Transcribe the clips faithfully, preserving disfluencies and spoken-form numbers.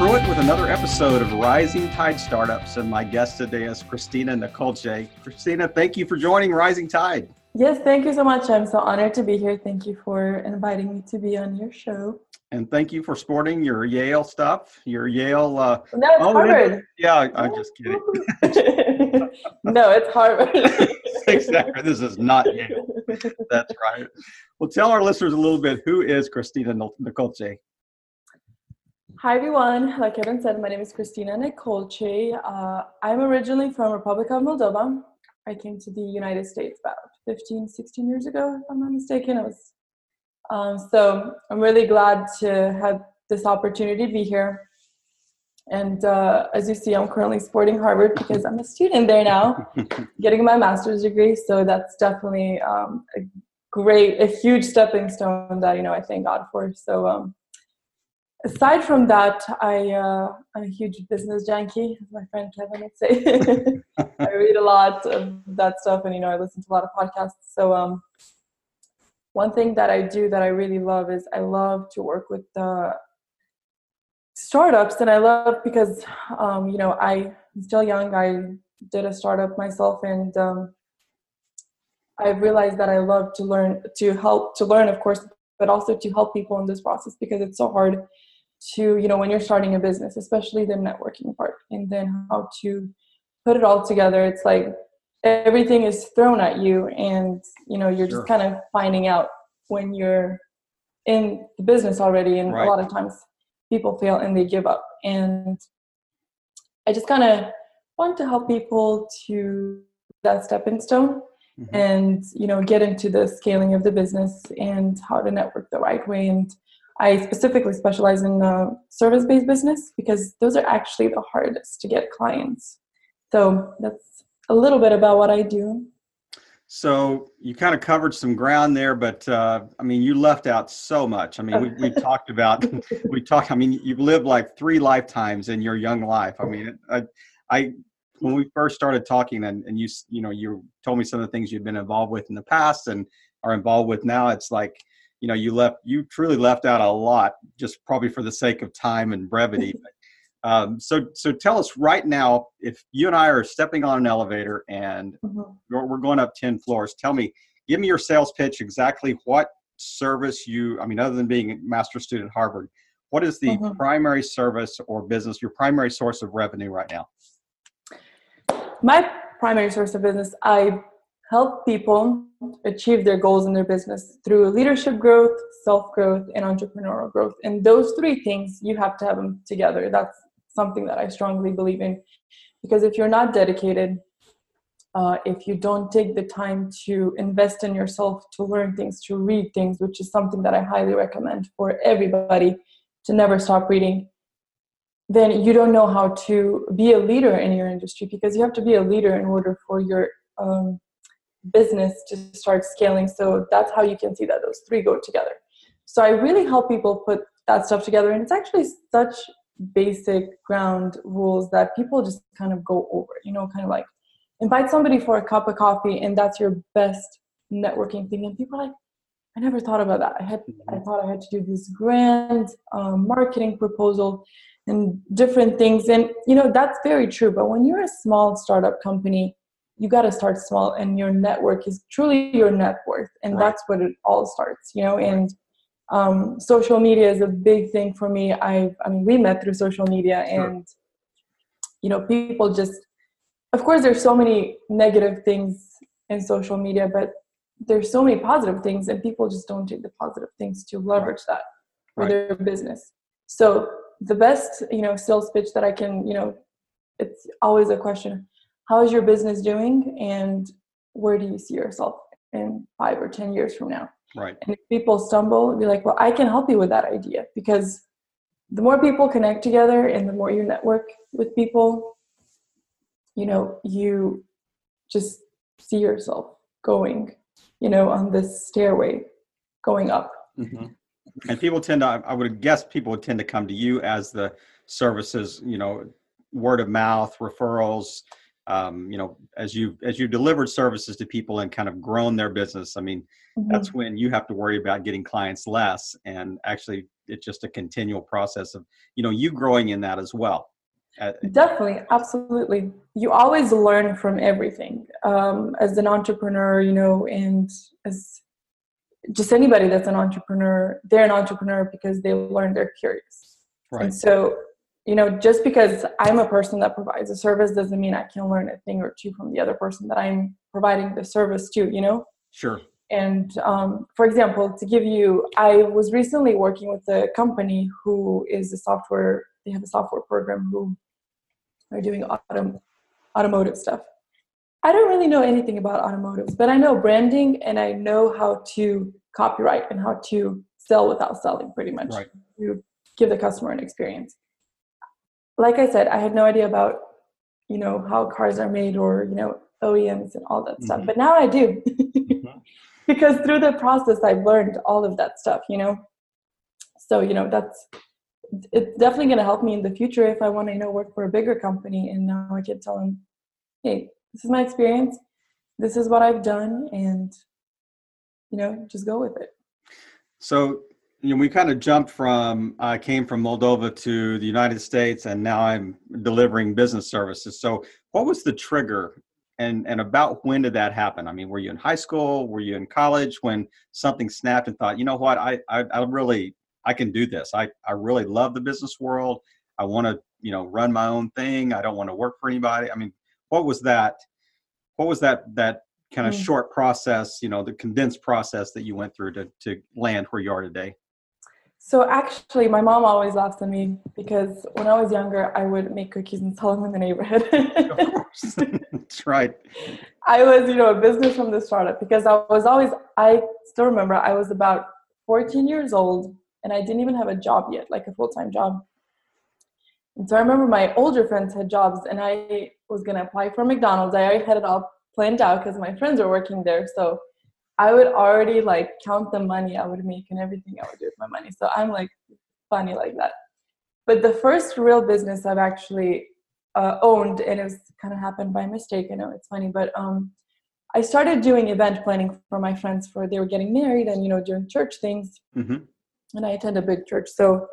Pruitt with another episode of Rising Tide Startups, and my guest today is Cristina Neculcea. Cristina, thank you for joining Rising Tide. Yes, thank you so much. I'm so honored to be here. Thank you for inviting me to be on your show. And thank you for sporting your Yale stuff, your Yale... Uh, no, it's oh, Harvard. Yeah, I'm just kidding. No, it's Harvard. Exactly. This is not Yale. That's right. Well, tell our listeners a little bit, who is Cristina Neculcea? Hi everyone, like Kevin said, my name is Cristina Neculcea. Uh, I'm originally from Republic of Moldova. I came to the United States about fifteen, sixteen years ago, if I'm not mistaken. I was, um, so I'm really glad to have this opportunity to be here. And uh, as you see, I'm currently sporting Harvard because I'm a student there now, getting my master's degree. So that's definitely um, a great, a huge stepping stone that, you know, I thank God for. So. Um, Aside from that, I, uh, I'm a huge business junkie, as my friend Kevin would say. I read a lot of that stuff, and, you know, I listen to a lot of podcasts. So um, one thing that I do that I really love is I love to work with uh, startups, and I love because, um, you know, I'm still young. I did a startup myself, and um, I've realized that I love to learn, to help, to learn, of course, but also to help people in this process because it's so hard to, you know, when you're starting a business, especially the networking part, and then how to put it all together. It's like everything is thrown at you, and, you know, you're sure. just kind of finding out when you're in the business already. And right. a lot of times people fail and they give up. And I just kind of want to help people to that stepping stone. Mm-hmm. And, you know, get into the scaling of the business and how to network the right way. And I specifically specialize in uh, service-based business because those are actually the hardest to get clients. So that's a little bit about what I do. So you kind of covered some ground there, but uh, I mean, you left out so much. I mean, we we talked about, we talked, I mean, you've lived like three lifetimes in your young life. I mean, I, I when we first started talking, and, and you you know, you told me some of the things you've been involved with in the past and are involved with now, it's like, you know, you left, you truly left out a lot, just probably for the sake of time and brevity. But, um, so so tell us right now, if you and I are stepping on an elevator and mm-hmm. we're, we're going up ten floors, tell me, give me your sales pitch, exactly what service you, I mean, other than being a master's student at Harvard, what is the mm-hmm. primary service or business, your primary source of revenue right now? My primary source of business, I help people achieve their goals in their business through leadership growth, self-growth, and entrepreneurial growth. And those three things, you have to have them together. That's something that I strongly believe in. Because if you're not dedicated, uh, if you don't take the time to invest in yourself, to learn things, to read things, which is something that I highly recommend for everybody, to never stop reading, then you don't know how to be a leader in your industry, because you have to be a leader in order for your um, business to start scaling. So that's how you can see that those three go together. So I really help people put that stuff together. And it's actually such basic ground rules that people just kind of go over, you know, kind of like invite somebody for a cup of coffee, and that's your best networking thing. And people are like, I never thought about that. I had, I thought I had to do this grand uh, marketing proposal and different things. And, you know, that's very true. But when you're a small startup company, you got to start small, and your network is truly your net worth. And right. that's where it all starts, you know, and um, social media is a big thing for me. I I mean, we met through social media, sure. and, you know, people just, of course, there's so many negative things in social media, but there's so many positive things, and people just don't take the positive things to leverage that for right. their business. So the best, you know, sales pitch that I can, you know, it's always a question. How is your business doing, and where do you see yourself in five or ten years from now? Right. And if people stumble, be like, well, I can help you with that idea, because the more people connect together and the more you network with people, you know, you just see yourself going, you know, on this stairway going up. Mm-hmm. And people tend to, I would guess people would tend to come to you as the services, you know, word of mouth, referrals, um, you know, as you as you delivered services to people and kind of grown their business, I mean, mm-hmm. that's when you have to worry about getting clients less. And actually, it's just a continual process of, you know, you growing in that as well. Definitely. Absolutely. You always learn from everything, um, as an entrepreneur, you know, and as just anybody that's an entrepreneur, they're an entrepreneur because they learn, they're curious. Right. And so, you know, just because I'm a person that provides a service doesn't mean I can learn a thing or two from the other person that I'm providing the service to, you know? Sure. And um, for example, to give you, I was recently working with a company who is a software, they have a software program who are doing autom- automotive stuff. I don't really know anything about automotives, but I know branding and I know how to copyright and how to sell without selling, pretty much. Right. To give the customer an experience. Like I said, I had no idea about, you know, how cars are made or, you know, O E Ms and all that mm-hmm. stuff. But now I do. mm-hmm. Because through the process, I've learned all of that stuff, you know. So, you know, that's, it's definitely going to help me in the future if I want to, you know, work for a bigger company. And now I can tell them, hey, this is my experience. This is what I've done. And, you know, just go with it. So, you know, we kind of jumped from, I uh, came from Moldova to the United States, and now I'm delivering business services. So what was the trigger, and, and about when did that happen? I mean, were you in high school? Were you in college when something snapped and thought, you know what, I, I, I really... I can do this. I, I really love the business world. I want to, you know, run my own thing. I don't want to work for anybody. I mean, what was that? What was that, that kind of mm. short process, you know, the condensed process that you went through to, to land where you are today? So actually, my mom always laughs at me because when I was younger, I would make cookies and sell them in the neighborhood. Of course. That's right. I was, you know, a business from the startup because I was always, I still remember I was about fourteen years old. And I didn't even have a job yet, like a full-time job. And so I remember my older friends had jobs, and I was going to apply for McDonald's. I already had it all planned out because my friends were working there. So I would already, like, count the money I would make and everything I would do with my money. So I'm, like, funny like that. But the first real business I've actually uh, owned, and it was kind of happened by mistake. I know it's funny, but um, I started doing event planning for my friends for they were getting married and, you know, doing church things. Mm-hmm. And I attend a big church. So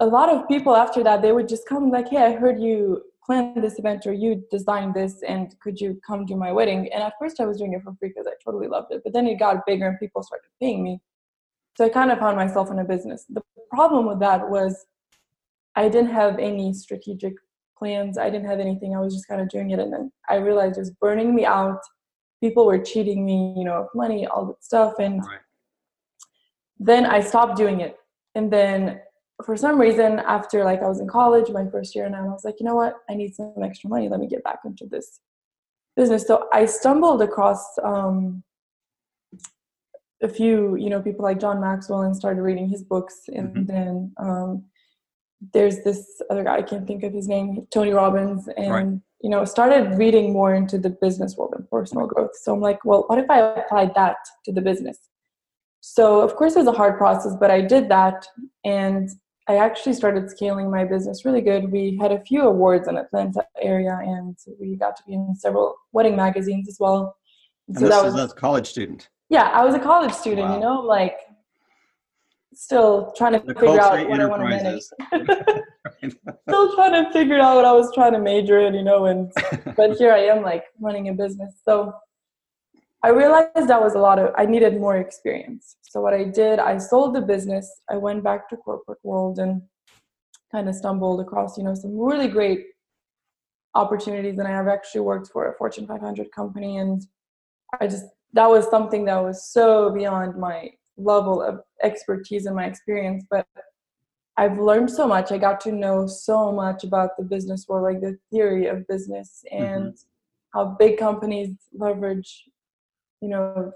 a lot of people after that, they would just come like, hey, I heard you planned this event or you designed this and could you come do my wedding? And at first I was doing it for free because I totally loved it. But then it got bigger and people started paying me. So I kind of found myself in a business. The problem with that was I didn't have any strategic plans. I didn't have anything. I was just kind of doing it. And then I realized it was burning me out. People were cheating me, you know, of money, all that stuff. And right. Then I stopped doing it. And then for some reason, after like I was in college, my first year, and I was like, you know what? I need some extra money. Let me get back into this business. So I stumbled across um, a few, you know, people like John Maxwell and started reading his books. And mm-hmm. then um, there's this other guy, I can't think of his name, Tony Robbins. And, right. you know, started reading more into the business world and personal growth. So I'm like, well, what if I applied that to the business? So, of course, it was a hard process, but I did that, and I actually started scaling my business really good. We had a few awards in the Atlanta area, and we got to be in several wedding magazines as well. And, and so this that was as a college student. Yeah, I was a college student, wow. you know, like still trying to the figure out what I want to manage. Still trying to figure out what I was trying to major in, you know, and but here I am, like, running a business. So I realized that was a lot of, I needed more experience. So what I did, I sold the business. I went back to corporate world and kind of stumbled across, you know, some really great opportunities. And I have actually worked for a Fortune five hundred company. And I just, that was something that was so beyond my level of expertise and my experience. But I've learned so much. I got to know so much about the business world, like the theory of business and mm-hmm. how big companies leverage, you know,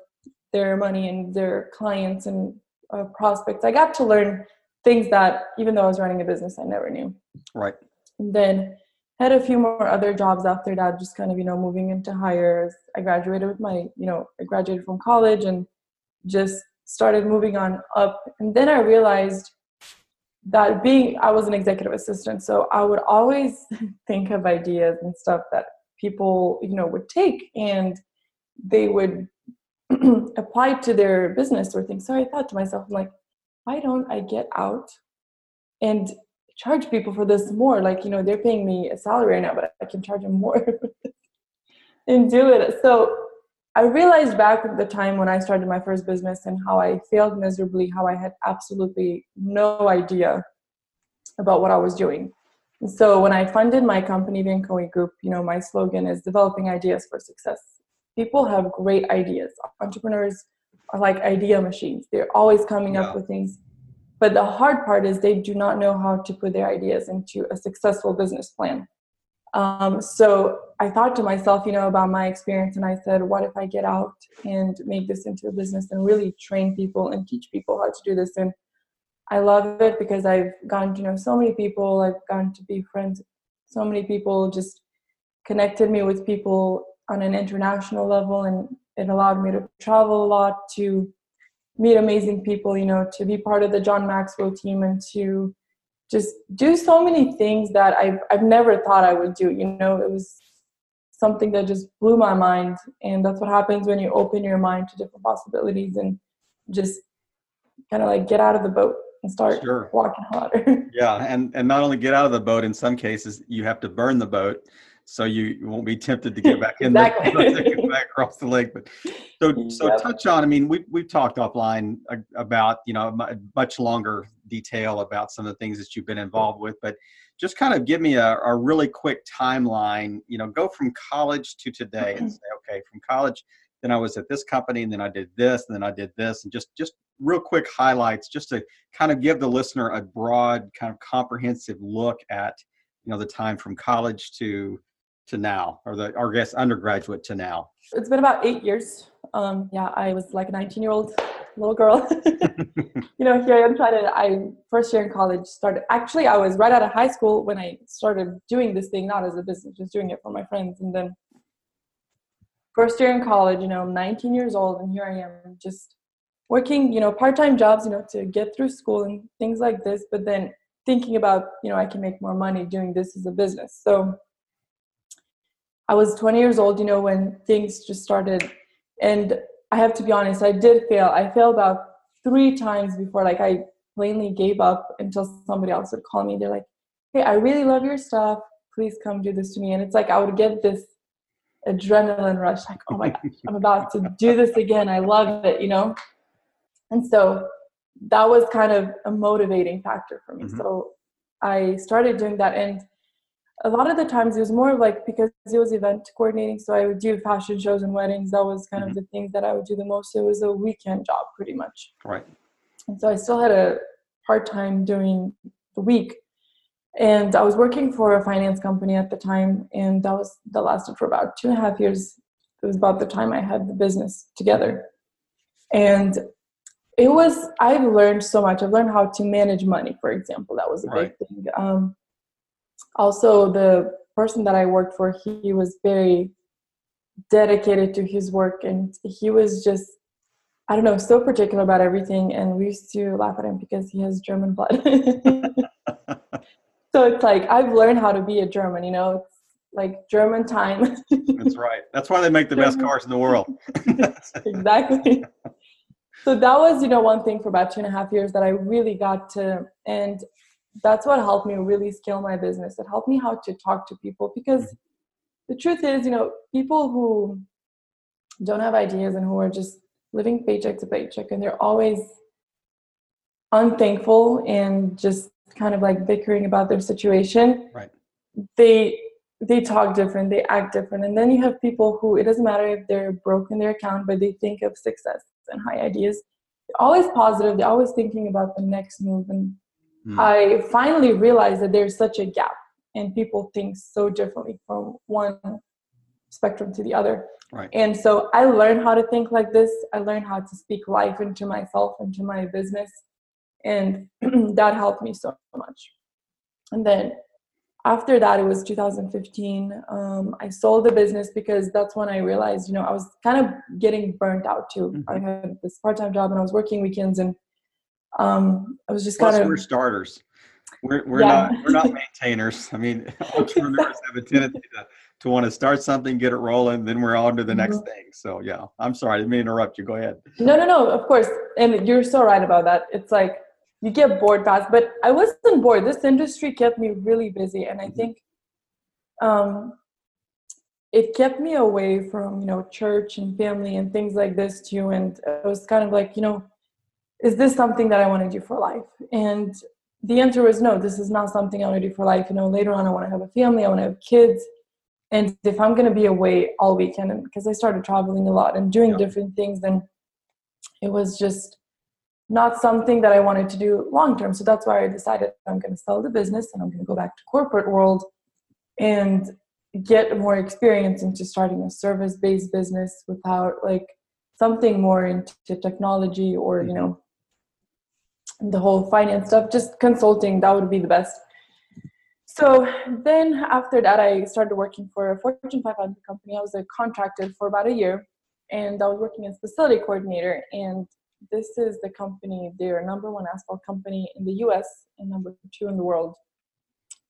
their money and their clients and uh, prospects. I got to learn things that even though I was running a business, I never knew. Right. And then had a few more other jobs after that, just kind of, you know, moving into hires. I graduated with my, you know, I graduated from college and just started moving on up. And then I realized that being, I was an executive assistant. So I would always think of ideas and stuff that people, you know, would take and they would apply to their business or things. So I thought to myself, I'm like, why don't I get out and charge people for this more? Like, you know, they're paying me a salary right now, but I can charge them more and do it. So I realized back at the time when I started my first business and how I failed miserably, how I had absolutely no idea about what I was doing. And so when I funded my company, Vinkoing Group, you know, my slogan is developing ideas for success. People have great ideas. Entrepreneurs are like idea machines. They're always coming yeah. up with things. But the hard part is they do not know how to put their ideas into a successful business plan. Um, so I thought to myself, you know, about my experience, and I said, what if I get out and make this into a business and really train people and teach people how to do this? And I love it because I've gotten to know so many people. I've gotten to be friends. So many people just connected me with people on an international level, and it allowed me to travel a lot, to meet amazing people, you know, to be part of the John Maxwell team and to just do so many things that I've, I've never thought I would do. You know, it was something that just blew my mind. And that's what happens when you open your mind to different possibilities and just kind of like get out of the boat and start sure. walking harder. Yeah. And, and not only get out of the boat, in some cases you have to burn the boat, so you won't be tempted to get back in exactly. the boat, get back across the lake. But so, so yep. touch on, I mean, we, we've talked offline about, you know, much longer detail about some of the things that you've been involved with, but just kind of give me a, a really quick timeline, you know, go from college to today and say, okay, from college, then I was at this company and then I did this and then I did this, and just, just real quick highlights, just to kind of give the listener a broad kind of comprehensive look at, you know, the time from college to to now, or the, or I guess undergraduate to now? It's been about eight years. Um, yeah, I was like a nineteen-year-old little girl. You know, here I am trying to, I first year in college started, actually I was right out of high school when I started doing this thing, not as a business, just doing it for my friends. And then first year in college, you know, I'm nineteen years old, and here I am just working, you know, part-time jobs, you know, to get through school and things like this, but then thinking about, you know, I can make more money doing this as a business. So I was twenty years old, you know, when things just started. And I have to be honest, I did fail. I failed about three times before, like, I plainly gave up, until somebody else would call me. They're like, hey, I really love your stuff. Please come do this to me. And it's like I would get this adrenaline rush, like, oh, my gosh, I'm about to do this again. I love it, you know. And so that was kind of a motivating factor for me. Mm-hmm. So I started doing that. And a lot of the times it was more of like, because it was event coordinating, so I would do fashion shows and weddings. That was kind mm-hmm. of the things that I would do the most. It was a weekend job pretty much. Right. And so I still had a hard time during the week. And I was working for a finance company at the time, and that was that lasted for about two and a half years. It was about the time I had the business together. And it was, I've learned so much. I've learned how to manage money, for example. That was a right. big thing. Um, Also, the person that I worked for, he was very dedicated to his work, and he was just, I don't know, so particular about everything. And we used to laugh at him because he has German blood. So it's like, I've learned how to be a German, you know, it's like German time. That's right. That's why they make the German. Best cars in the world. Exactly. So that was, you know, one thing for about two and a half years that I really got to, and that's what helped me really scale my business. It helped me how to talk to people, because the truth is, you know, people who don't have ideas and who are just living paycheck to paycheck, and they're always unthankful and just kind of like bickering about their situation. Right. They they talk different, they act different. And then you have people who, it doesn't matter if they're broke in their account, but they think of success and high ideas. They're always positive. They're always thinking about the next move. And Mm. I finally realized that there's such a gap, and people think so differently from one spectrum to the other. Right. And so I learned how to think like this. I learned how to speak life into myself, into my business. And that helped me so much. And then after that, it was two thousand fifteen. Um, I sold the business because that's when I realized, you know, I was kind of getting burnt out too. Mm-hmm. I had this part-time job and I was working weekends, and Um, I was just Plus kind of we're starters. We're we're yeah. not we're not maintainers. I mean, entrepreneurs have a tendency to to want to start something, get it rolling, then we're on to the mm-hmm. next thing. So yeah, I'm sorry, I didn't mean to interrupt you. Go ahead. No, no, no, of course. And you're so right about that. It's like you get bored fast, but I wasn't bored. This industry kept me really busy. And I think um, it kept me away from, you know, church and family and things like this too. And I was kind of like, you know, is this something that I want to do for life? And the answer was no, this is not something I want to do for life. You know, later on, I want to have a family. I want to have kids. And if I'm going to be away all weekend, and because I started traveling a lot and doing yeah. different things, then it was just not something that I wanted to do long-term. So that's why I decided I'm going to sell the business and I'm going to go back to corporate world and get more experience into starting a service-based business without like something more into technology or, you know, the whole finance stuff, just consulting, that would be the best. So then after that, I started working for a Fortune five hundred company. I was a contractor for about a year, and I was working as facility coordinator. And this is the company, they're number one asphalt company in the U S and number two in the world.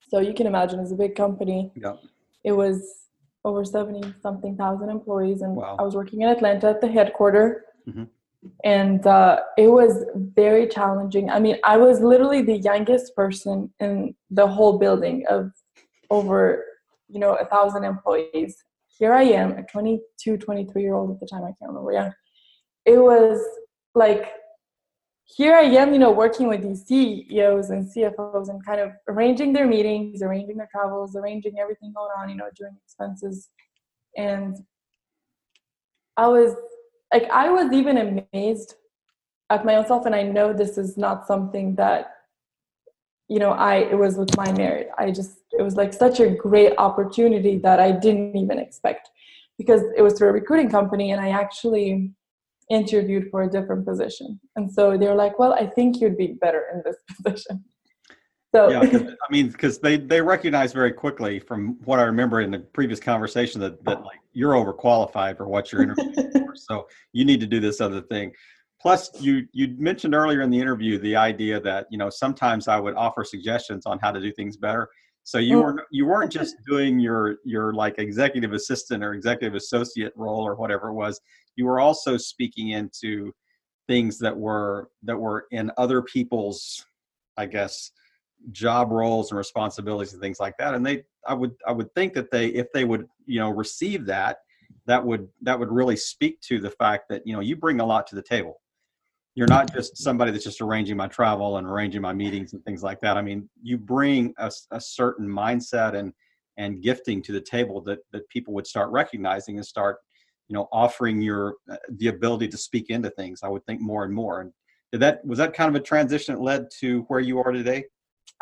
So you can imagine, it's a big company. Yeah. It was over seventy something thousand employees. And wow. I was working in Atlanta at the headquarters. Mm-hmm. And uh, it was very challenging. I mean, I was literally the youngest person in the whole building of over, you know, a thousand employees. Here I am, a twenty-two, twenty-three year old at the time. I can't remember. Yeah. It was like, here I am, you know, working with these C E Os and C F Os and kind of arranging their meetings, arranging their travels, arranging everything going on, you know, doing expenses. And I was, Like I was even amazed at myself, and I know this is not something that, you know, I, it was with my marriage. I just, it was like such a great opportunity that I didn't even expect, because it was through a recruiting company, and I actually interviewed for a different position. And so they were like, well, I think you'd be better in this position. So yeah, I mean, because they, they recognize very quickly from what I remember in the previous conversation that, that like you're overqualified for what you're interviewing for. So you need to do this other thing. Plus, you you mentioned earlier in the interview the idea that, you know, sometimes I would offer suggestions on how to do things better. So you mm. were you weren't just doing your your like executive assistant or executive associate role or whatever it was. You were also speaking into things that were that were in other people's, I guess, job roles and responsibilities and things like that. And they, I would, I would think that they, if they would, you know, receive that, that would, that would really speak to the fact that, you know, you bring a lot to the table. You're not just somebody that's just arranging my travel and arranging my meetings and things like that. I mean, you bring a, a certain mindset and, and gifting to the table that, that people would start recognizing and start, you know, offering your, uh, the ability to speak into things. I would think more and more. And did that, was that kind of a transition that led to where you are today?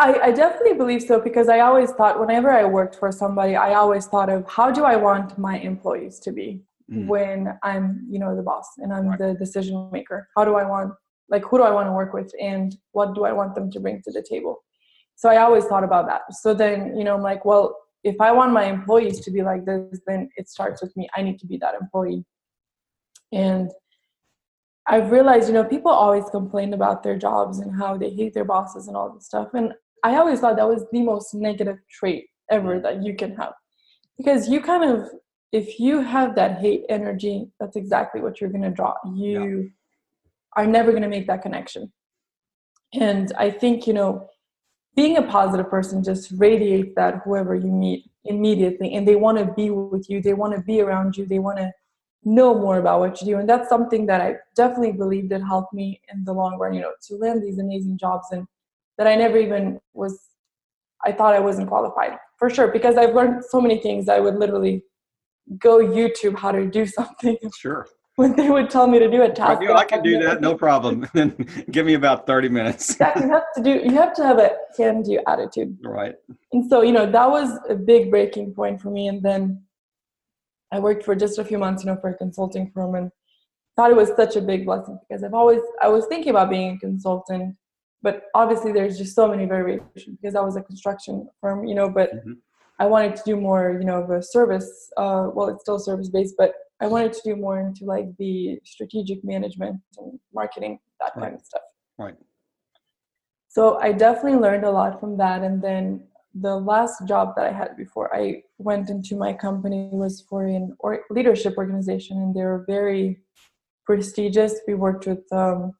I, I definitely believe so, because I always thought, whenever I worked for somebody, I always thought of how do I want my employees to be mm. when I'm, you know, the boss and I'm right. the decision maker. How do I want, like, who do I want to work with and what do I want them to bring to the table? So I always thought about that. So then, you know, I'm like, well, if I want my employees to be like this, then it starts with me. I need to be that employee. And I've realized, you know, people always complain about their jobs and how they hate their bosses and all this stuff. And I always thought that was the most negative trait ever that you can have, because you kind of, if you have that hate energy, that's exactly what you're going to draw. You yeah. are never going to make that connection. And I think, you know, being a positive person just radiates that whoever you meet immediately, and they want to be with you. They want to be around you. They want to know more about what you do. And that's something that I definitely believe that helped me in the long run, you know, to land these amazing jobs and that I never even was, I thought I wasn't qualified for sure, because I've learned so many things. I would literally go YouTube how to do something. Sure. When they would tell me to do a task. I, do, I can do that, no problem. Then give me about thirty minutes. Exactly. You have to do, you have to have a can-do attitude. Right. And so, you know, that was a big breaking point for me. And then I worked for just a few months, you know, for a consulting firm, and thought it was such a big blessing, because I've always, I was thinking about being a consultant. But obviously there's just so many variations, because I was a construction firm, you know, but mm-hmm. I wanted to do more, you know, of a service, uh, well, it's still service-based, but I wanted to do more into like the strategic management and marketing, that right. kind of stuff. Right. So I definitely learned a lot from that. And then the last job that I had before I went into my company was for an or leadership organization, and they were very prestigious. We worked with um,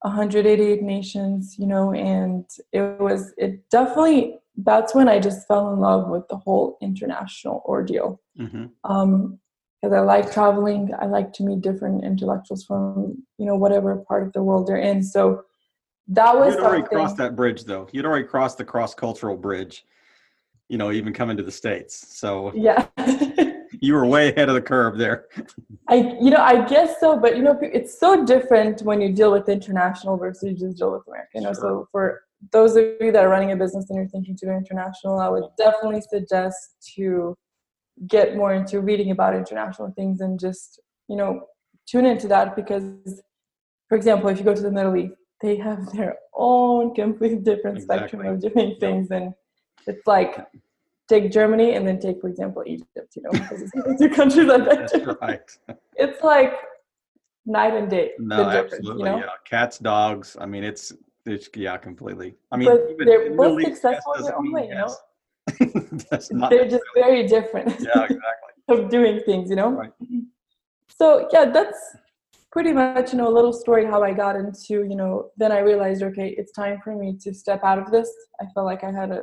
one hundred eighty-eight nations, you know, and it was, it definitely, that's when I just fell in love with the whole international ordeal. Mm-hmm. Um, because I like traveling. I like to meet different intellectuals from, you know, whatever part of the world they're in. So that was You'd already something. Crossed that bridge, though. You'd already crossed the cross-cultural bridge, you know, even coming to the States. So yeah, you were way ahead of the curve there. I, you know, I guess so. But, you know, it's so different when you deal with international versus you just deal with America. You know, sure. So for those of you that are running a business and you're thinking to do international, I would definitely suggest to get more into reading about international things and just, you know, tune into that, because, for example, if you go to the Middle East, they have their own complete different exactly. spectrum of doing things. Yep. And it's like, take Germany and then take, for example, Egypt, you know, because it's two countries like that. That's right. It's like night and day. No, absolutely. You know? Yeah. Cats, dogs. I mean, it's, it's yeah, completely. I mean, but even they're both really successful in their own way, you know? That's not they're just very different yeah, exactly. of doing things, you know? Right. So yeah, that's pretty much, you know, a little story how I got into, you know, then I realized, okay, it's time for me to step out of this. I felt like I had a,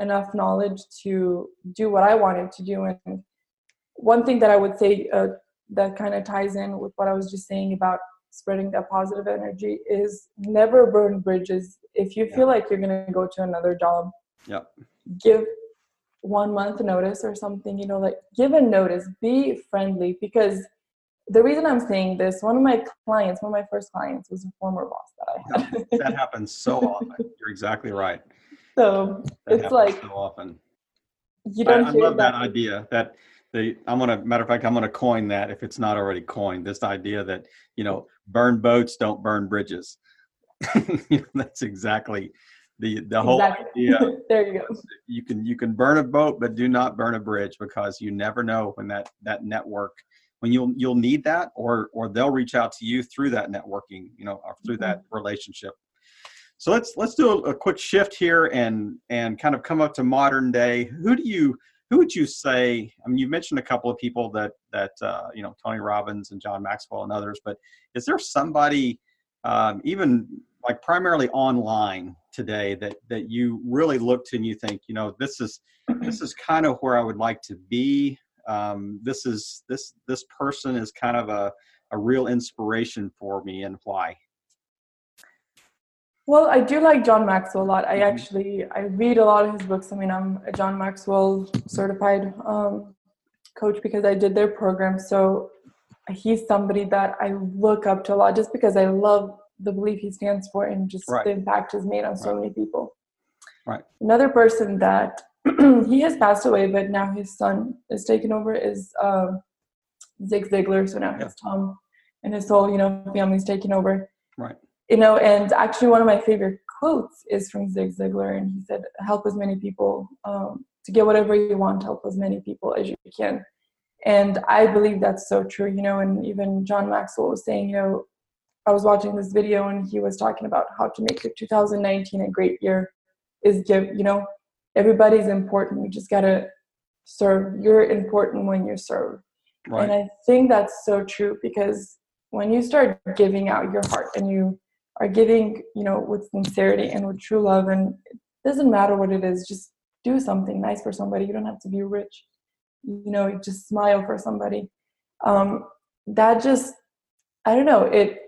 enough knowledge to do what I wanted to do. And one thing that I would say uh, that kind of ties in with what I was just saying about spreading that positive energy is never burn bridges. If you yeah. feel like you're going to go to another job, yeah. give one month notice or something, you know, like give a notice, be friendly, because the reason I'm saying this, one of my clients, one of my first clients was a former boss that I had. That happens so often. You're exactly right. So that it's like so often. You don't I, I love that, that idea that the, I'm going to, matter of fact, I'm going to coin that if it's not already coined, this idea that, you know, burn boats, don't burn bridges. You know, that's exactly The the whole exactly. idea. There you go. You can you can burn a boat, but do not burn a bridge, because you never know when that, that network, when you'll you'll need that, or or they'll reach out to you through that networking, you know, or through that relationship. So let's let's do a, a quick shift here and and kind of come up to modern day. Who do you who would you say? I mean, you mentioned a couple of people that that uh, you know, Tony Robbins and John Maxwell and others, but is there somebody um, even like primarily online today that, that you really look to and you think, you know, this is, this is kind of where I would like to be. Um, this is, this, this person is kind of a, a real inspiration for me, and why? Well, I do like John Maxwell a lot. I actually, I read a lot of his books. I mean, I'm a John Maxwell certified um, coach because I did their program. So he's somebody that I look up to a lot just because I love the belief he stands for and just right. the impact he's made on so right. many people. Right. Another person that he has passed away, but now his son is taken over is uh, Zig Ziglar. So now yeah. his Tom and his whole, you know, family's taken over. Right. You know, and actually one of my favorite quotes is from Zig Ziglar, and he said, help as many people um, to get whatever you want, help as many people as you can. And I believe that's so true, you know, and even John Maxwell was saying, you know, I was watching this video and he was talking about how to make your two thousand nineteen a great year is give, you know, everybody's important. You just got to serve. You're important when you serve. Right. And I think that's so true, because when you start giving out your heart and you are giving, you know, with sincerity and with true love, and it doesn't matter what it is, just do something nice for somebody. You don't have to be rich, you know, just smile for somebody. Um, that just, I don't know, it,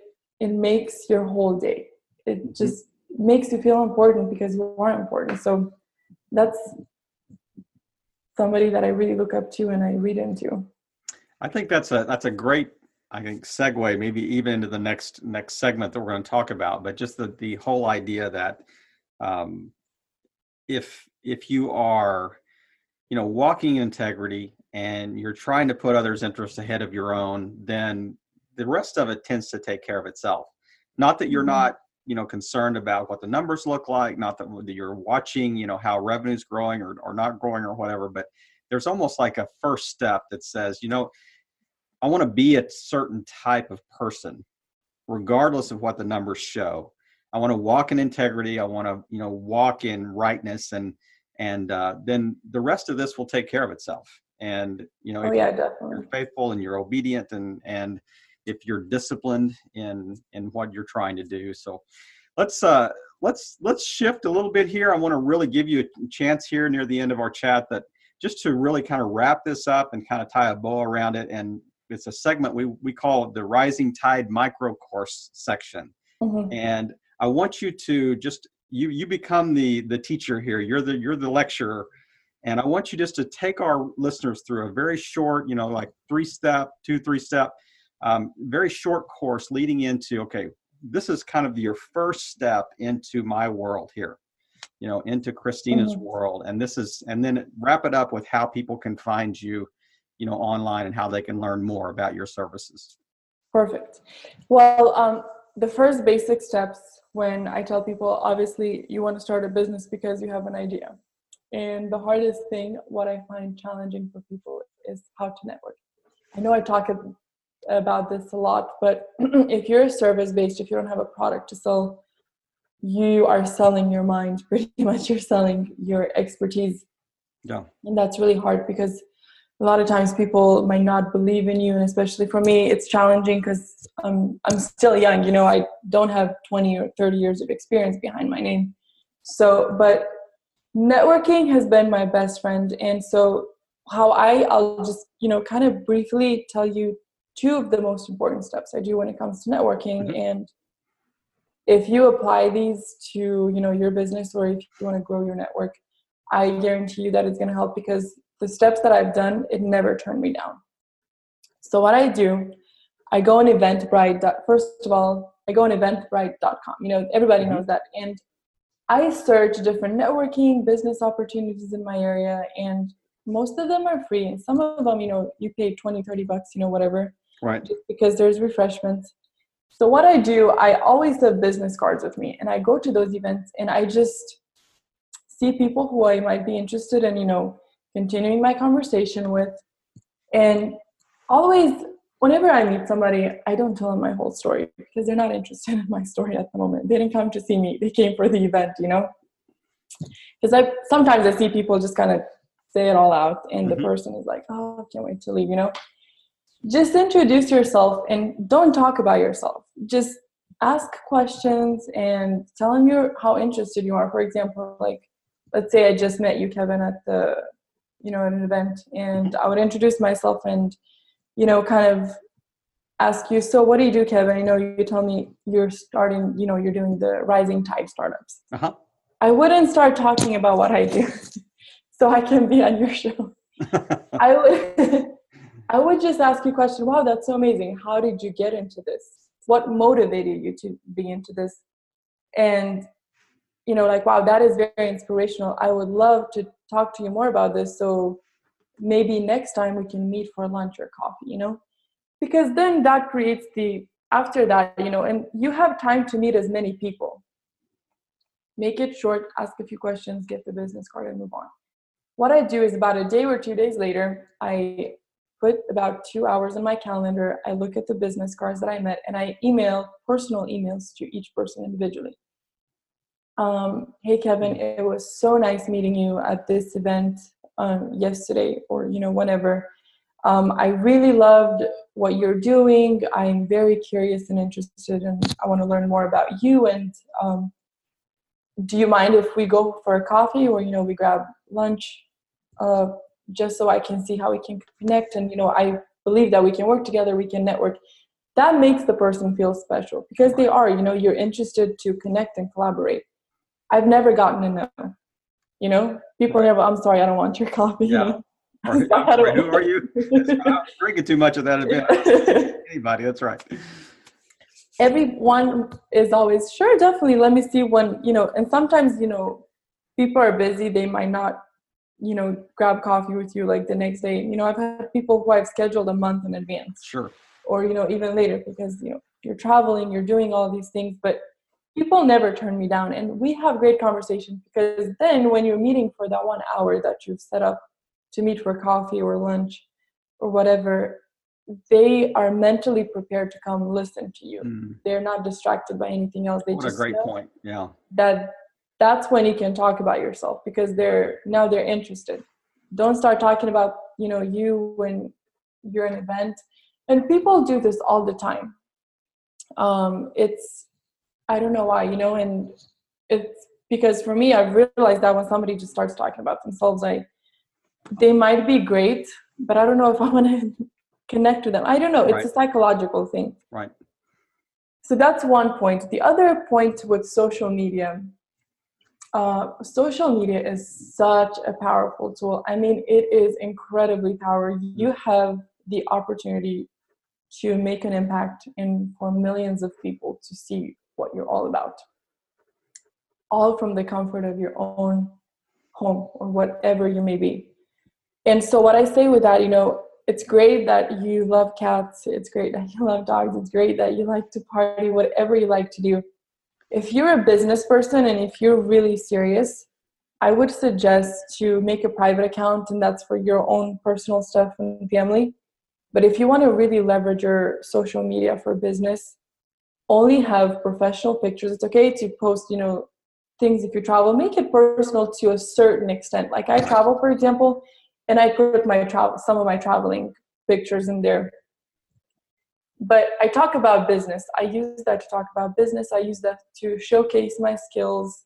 it makes your whole day. It just makes you feel important because you are important. So that's somebody that I really look up to and I read into. I think that's a that's a great, I think, segue maybe even into the next next segment that we're going to talk about. But just the the whole idea that um, if if you are, you know, walking integrity and you're trying to put others' interests ahead of your own, then the rest of it tends to take care of itself. Not that you're not, you know, concerned about what the numbers look like, not that you're watching, you know, how revenue's growing or, or not growing or whatever, but there's almost like a first step that says, you know, I want to be a certain type of person, regardless of what the numbers show. I want to walk in integrity. I want to, you know, walk in rightness, and and uh, then the rest of this will take care of itself. And you know, oh, if yeah, definitely. You're faithful and you're obedient, and and if you're disciplined in in what you're trying to do. So let's uh, let's let's shift a little bit here. I want to really give you a chance here near the end of our chat that just to really kind of wrap this up and kind of tie a bow around it. And it's a segment we we call the Rising Tide Micro Course section. Mm-hmm. And I want you to just you you become the the teacher here. You're the you're the lecturer, and I want you just to take our listeners through a very short, you know, like three step, two three step, um, very short course leading into okay, this is kind of your first step into my world here, you know, into Christina's mm-hmm. world, and this is, and then wrap it up with how people can find you, you know, online and how they can learn more about your services. Perfect. Well, um, the first basic steps. When I tell people, obviously, you want to start a business because you have an idea. And the hardest thing, what I find challenging for people, is how to network. I know I talk about this a lot, but if you're service-based, if you don't have a product to sell, you are selling your mind, pretty much. You're selling your expertise. Yeah. And that's really hard because a lot of times people might not believe in you, and especially for me, it's challenging because I'm, I'm still young. You know, I don't have twenty or thirty years of experience behind my name. So, but networking has been my best friend. And so how I, I'll just, you know, kind of briefly tell you two of the most important steps I do when it comes to networking. Mm-hmm. And if you apply these to, you know, your business, or if you want to grow your network, I guarantee you that it's going to help, because the steps that I've done, it never turned me down. So what I do, I go on Eventbrite. First of all, I go on eventbrite dot com. You know, everybody knows that. And I search different networking business opportunities in my area. And most of them are free. And some of them, you know, you pay twenty, thirty bucks, you know, whatever. Right. Just because there's refreshments. So what I do, I always have business cards with me. And I go to those events and I just see people who I might be interested in, you know, continuing my conversation with. And always, whenever I meet somebody, I don't tell them my whole story because they're not interested in my story at the moment. They didn't come to see me. They came for the event, you know? Because I sometimes I see people just kind of say it all out, and mm-hmm. the person is like, oh, I can't wait to leave, you know? Just introduce yourself and don't talk about yourself. Just ask questions and tell them you're, how interested you are. For example, like, let's say I just met you, Kevin, at the you know, at an event, and I would introduce myself and, you know, kind of ask you, so what do you do, Kevin? You know, you tell me you're starting, you know, you're doing the Rising Tide Startups. Uh-huh. I wouldn't start talking about what I do so I can be on your show. I would, I would just ask you a question. Wow, that's so amazing. How did you get into this? What motivated you to be into this? And, you know, like, wow, that is very inspirational. I would love to talk to you more about this. So maybe next time we can meet for lunch or coffee, you know, because then that creates the, after that, you know, and you have time to meet as many people. Make it short, ask a few questions, get the business card, and move on. What I do is about a day or two days later, I put about two hours in my calendar. I look at the business cards that I met, and I email personal emails to each person individually. Um, hey, Kevin, it was so nice meeting you at this event um, yesterday, or, you know, whenever. Um, I really loved what you're doing. I'm very curious and interested, and I want to learn more about you. And um, do you mind if we go for a coffee, or, you know, we grab lunch uh, just so I can see how we can connect? And, you know, I believe that we can work together. We can network. That makes the person feel special because they are, you know, you're interested to connect and collaborate. I've never gotten a no. You know, people are never, I'm sorry, I don't want your coffee. Yeah. Sorry, sorry, who are you? I'm drinking too much of that event. Anybody, that's right. Everyone is always, sure, definitely, let me see when, you know, and sometimes, you know, people are busy. They might not, you know, grab coffee with you like the next day. You know, I've had people who I've scheduled a month in advance. Sure. Or, you know, even later because, you know, you're traveling, you're doing all these things, but people never turn me down, and we have great conversations because then when you're meeting for that one hour that you've set up to meet for coffee or lunch or whatever, they are mentally prepared to come listen to you. Mm. They're not distracted by anything else. They what just a great point. Yeah. That that's when you can talk about yourself, because they're now they're interested. Don't start talking about, you know, you when you're an event, and people do this all the time. Um, it's, I don't know why, you know, and it's because for me, I've realized that when somebody just starts talking about themselves, I, they might be great, but I don't know if I want to connect to them. I don't know. It's right. a psychological thing. Right. So that's one point. The other point with social media, uh, social media is such a powerful tool. I mean, it is incredibly powerful. You have the opportunity to make an impact and for millions of people to see what you're all about, all from the comfort of your own home or whatever you may be. And so what I say with that, you know, it's great that you love cats. It's great that you love dogs. It's great that you like to party, whatever you like to do. If you're a business person and if you're really serious, I would suggest to make a private account, and that's for your own personal stuff and family. But if you want to really leverage your social media for business, only have professional pictures. It's okay to post, you know, things if you travel. Make it personal to a certain extent. Like I travel, for example, and I put my travel, some of my traveling pictures in there. But I talk about business. I use that to talk about business. I use that to showcase my skills,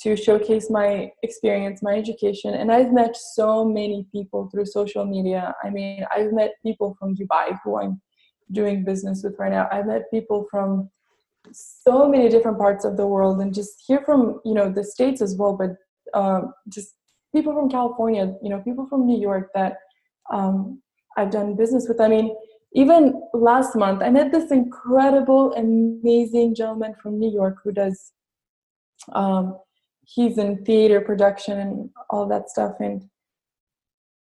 to showcase my experience, my education. And I've met so many people through social media. I mean, I've met people from Dubai who I'm doing business with right now. I've met people from so many different parts of the world, and just hear from, you know, the States as well, but um, just people from California, you know, people from New York that um, I've done business with. I mean, even last month, I met this incredible, amazing gentleman from New York who does, um, he's in theater production and all that stuff. And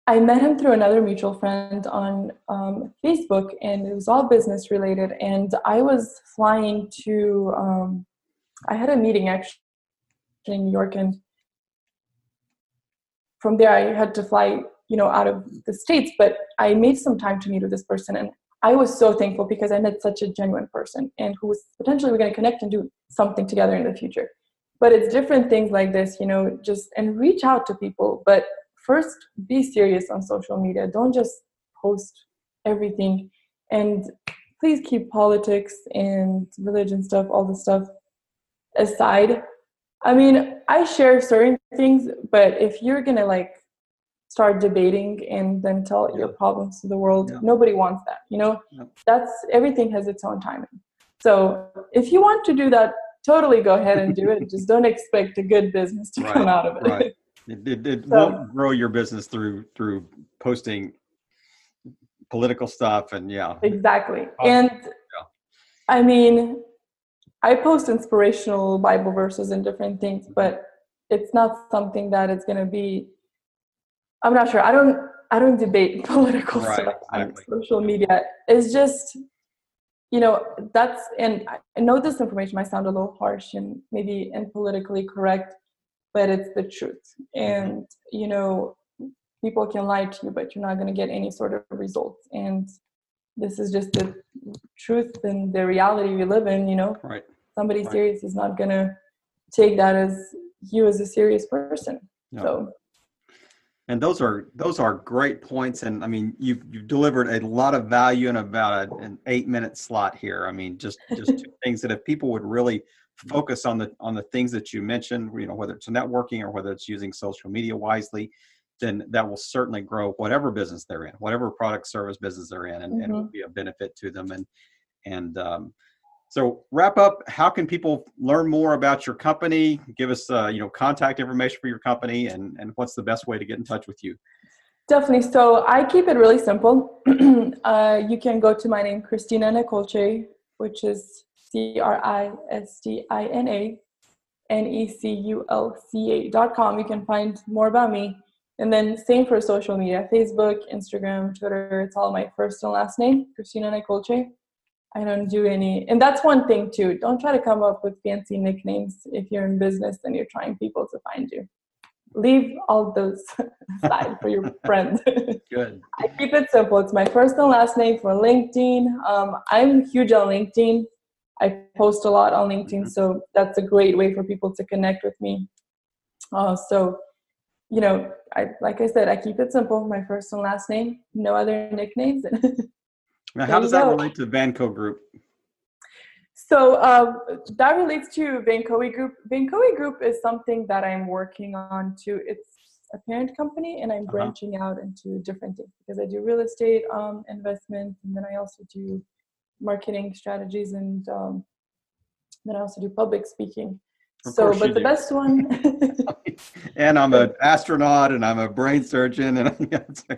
I met him through another mutual friend on um, Facebook, and it was all business related. And I was flying to, um, I had a meeting actually in New York, and from there I had to fly, you know, out of the States, but I made some time to meet with this person. And I was so thankful because I met such a genuine person and who was potentially we're going to connect and do something together in the future. But it's different things like this, you know, just, and reach out to people, but first, be serious on social media. Don't just post everything. And please keep politics and religion stuff, all this stuff aside. I mean, I share certain things, but if you're going to like start debating and then tell yeah. your problems to the world, yeah. nobody wants that. You know, yeah. that's everything has its own timing. So if you want to do that, totally go ahead and do it. Just don't expect a good business to right. come out of it. Right. It, it, it so, won't grow your business through through posting political stuff and yeah. Exactly. Oh, and yeah. I mean, I post inspirational Bible verses and different things, but it's not something that it's going to be, I'm not sure. I don't I don't debate political right, stuff on exactly. social media. It's just, you know, that's, and I know this information might sound a little harsh and maybe unpolitically correct, but it's the truth. And, you know, people can lie to you, but you're not going to get any sort of results. And this is just the truth and the reality we live in, you know. Right. Somebody right. serious is not going to take that as you as a serious person. No. So. And those are those are great points. And, I mean, you've, you've delivered a lot of value in about a, an eight-minute slot here. I mean, just, just two things that if people would really – focus on the on the things that you mentioned, you know, whether it's networking or whether it's using social media wisely, then that will certainly grow whatever business they're in, whatever product service business they're in, and, mm-hmm. and it will be a benefit to them. And and um, so wrap up, how can people learn more about your company? Give us, uh, you know, contact information for your company, and, and what's the best way to get in touch with you? Definitely. So I keep it really simple. uh, you can go to my name, Cristina Neculcea, which is C R I S T I N A N E C U L C A dot com. You can find more about me. And then same for social media, Facebook, Instagram, Twitter. It's all my first and last name, Cristina Neculcea. I don't do any. And that's one thing too. Don't try to come up with fancy nicknames if you're in business and you're trying people to find you. leave all those aside for your friends. Good. I keep it simple. It's my first and last name for LinkedIn. Um, I'm huge on LinkedIn. I post a lot on LinkedIn, mm-hmm. so that's a great way for people to connect with me. Uh, so, you know, I, like I said, I keep it simple. My first and last name, no other nicknames. Now, how does that go. relate to Vinkoing Group? So uh, that relates to Vinkoing Group. Vinkoing Group is something that I'm working on too. It's a parent company, and I'm uh-huh. branching out into different things because I do real estate um, investments, and then I also do marketing strategies, and um, then I also do public speaking. Of so, but the do. best one. And I'm an astronaut, and I'm a brain surgeon, and I'm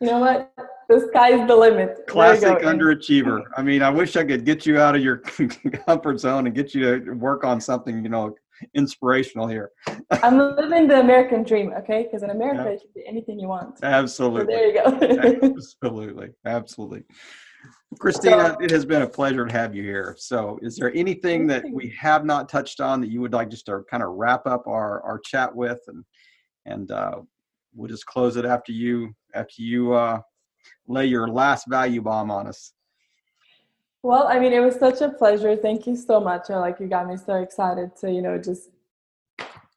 you know what? The sky's the limit. Classic underachiever. I mean, I wish I could get you out of your comfort zone and get you to work on something, you know, inspirational here. I'm living the American dream, okay? Because in America, yeah. you can do anything you want. Absolutely. So there you go. Absolutely. Absolutely. Christina, it has been a pleasure to have you here. So is there anything that we have not touched on that you would like just to kind of wrap up our, our chat with, and and uh, we'll just close it after you after you uh, lay your last value bomb on us? Well, I mean, it was such a pleasure. Thank you so much. Like, you got me so excited to, you know, just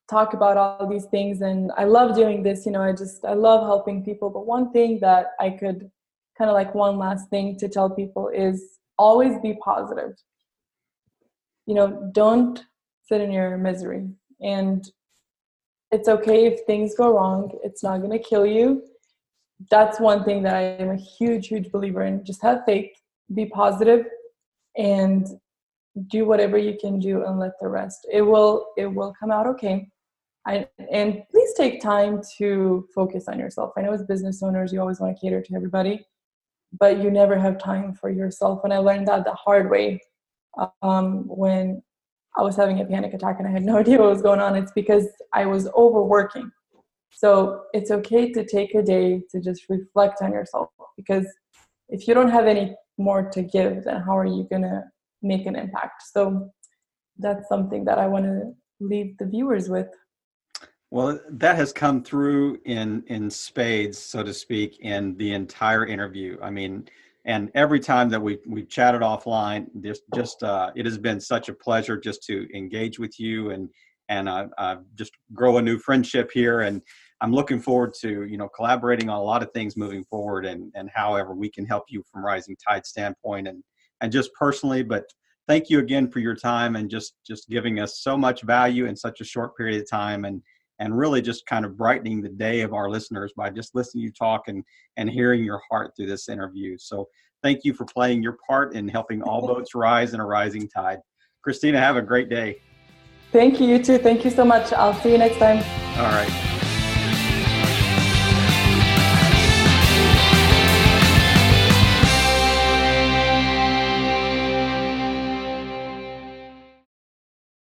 talk about all these things. And I love doing this. You know, I just, I love helping people. But one thing that I could kind of like one last thing to tell people is always be positive. You know, don't sit in your misery, and it's okay if things go wrong. It's not going to kill you. That's one thing that I am a huge, huge believer in. Just have faith, be positive, and do whatever you can do, and let the rest. It will, it will come out okay. I, and please take time to focus on yourself. I know as business owners, you always want to cater to everybody, but you never have time for yourself. And I learned that the hard way um, when I was having a panic attack and I had no idea what was going on. It's because I was overworking. So it's okay to take a day to just reflect on yourself, because if you don't have any more to give, then how are you going to make an impact? So that's something that I want to leave the viewers with. Well, that has come through in in spades, so to speak, in the entire interview. I mean, and every time that we we've chatted offline, just just uh, it has been such a pleasure just to engage with you, and and I, I just grow a new friendship here. And I'm looking forward to, you know, collaborating on a lot of things moving forward, and and however we can help you from Rising Tide standpoint, and and just personally. But thank you again for your time, and just just giving us so much value in such a short period of time, and. and really just kind of brightening the day of our listeners by just listening to you talk, and, and hearing your heart through this interview. So thank you for playing your part in helping all boats rise in a rising tide. Christina, have a great day. Thank you, you too. Thank you so much. I'll see you next time. All right.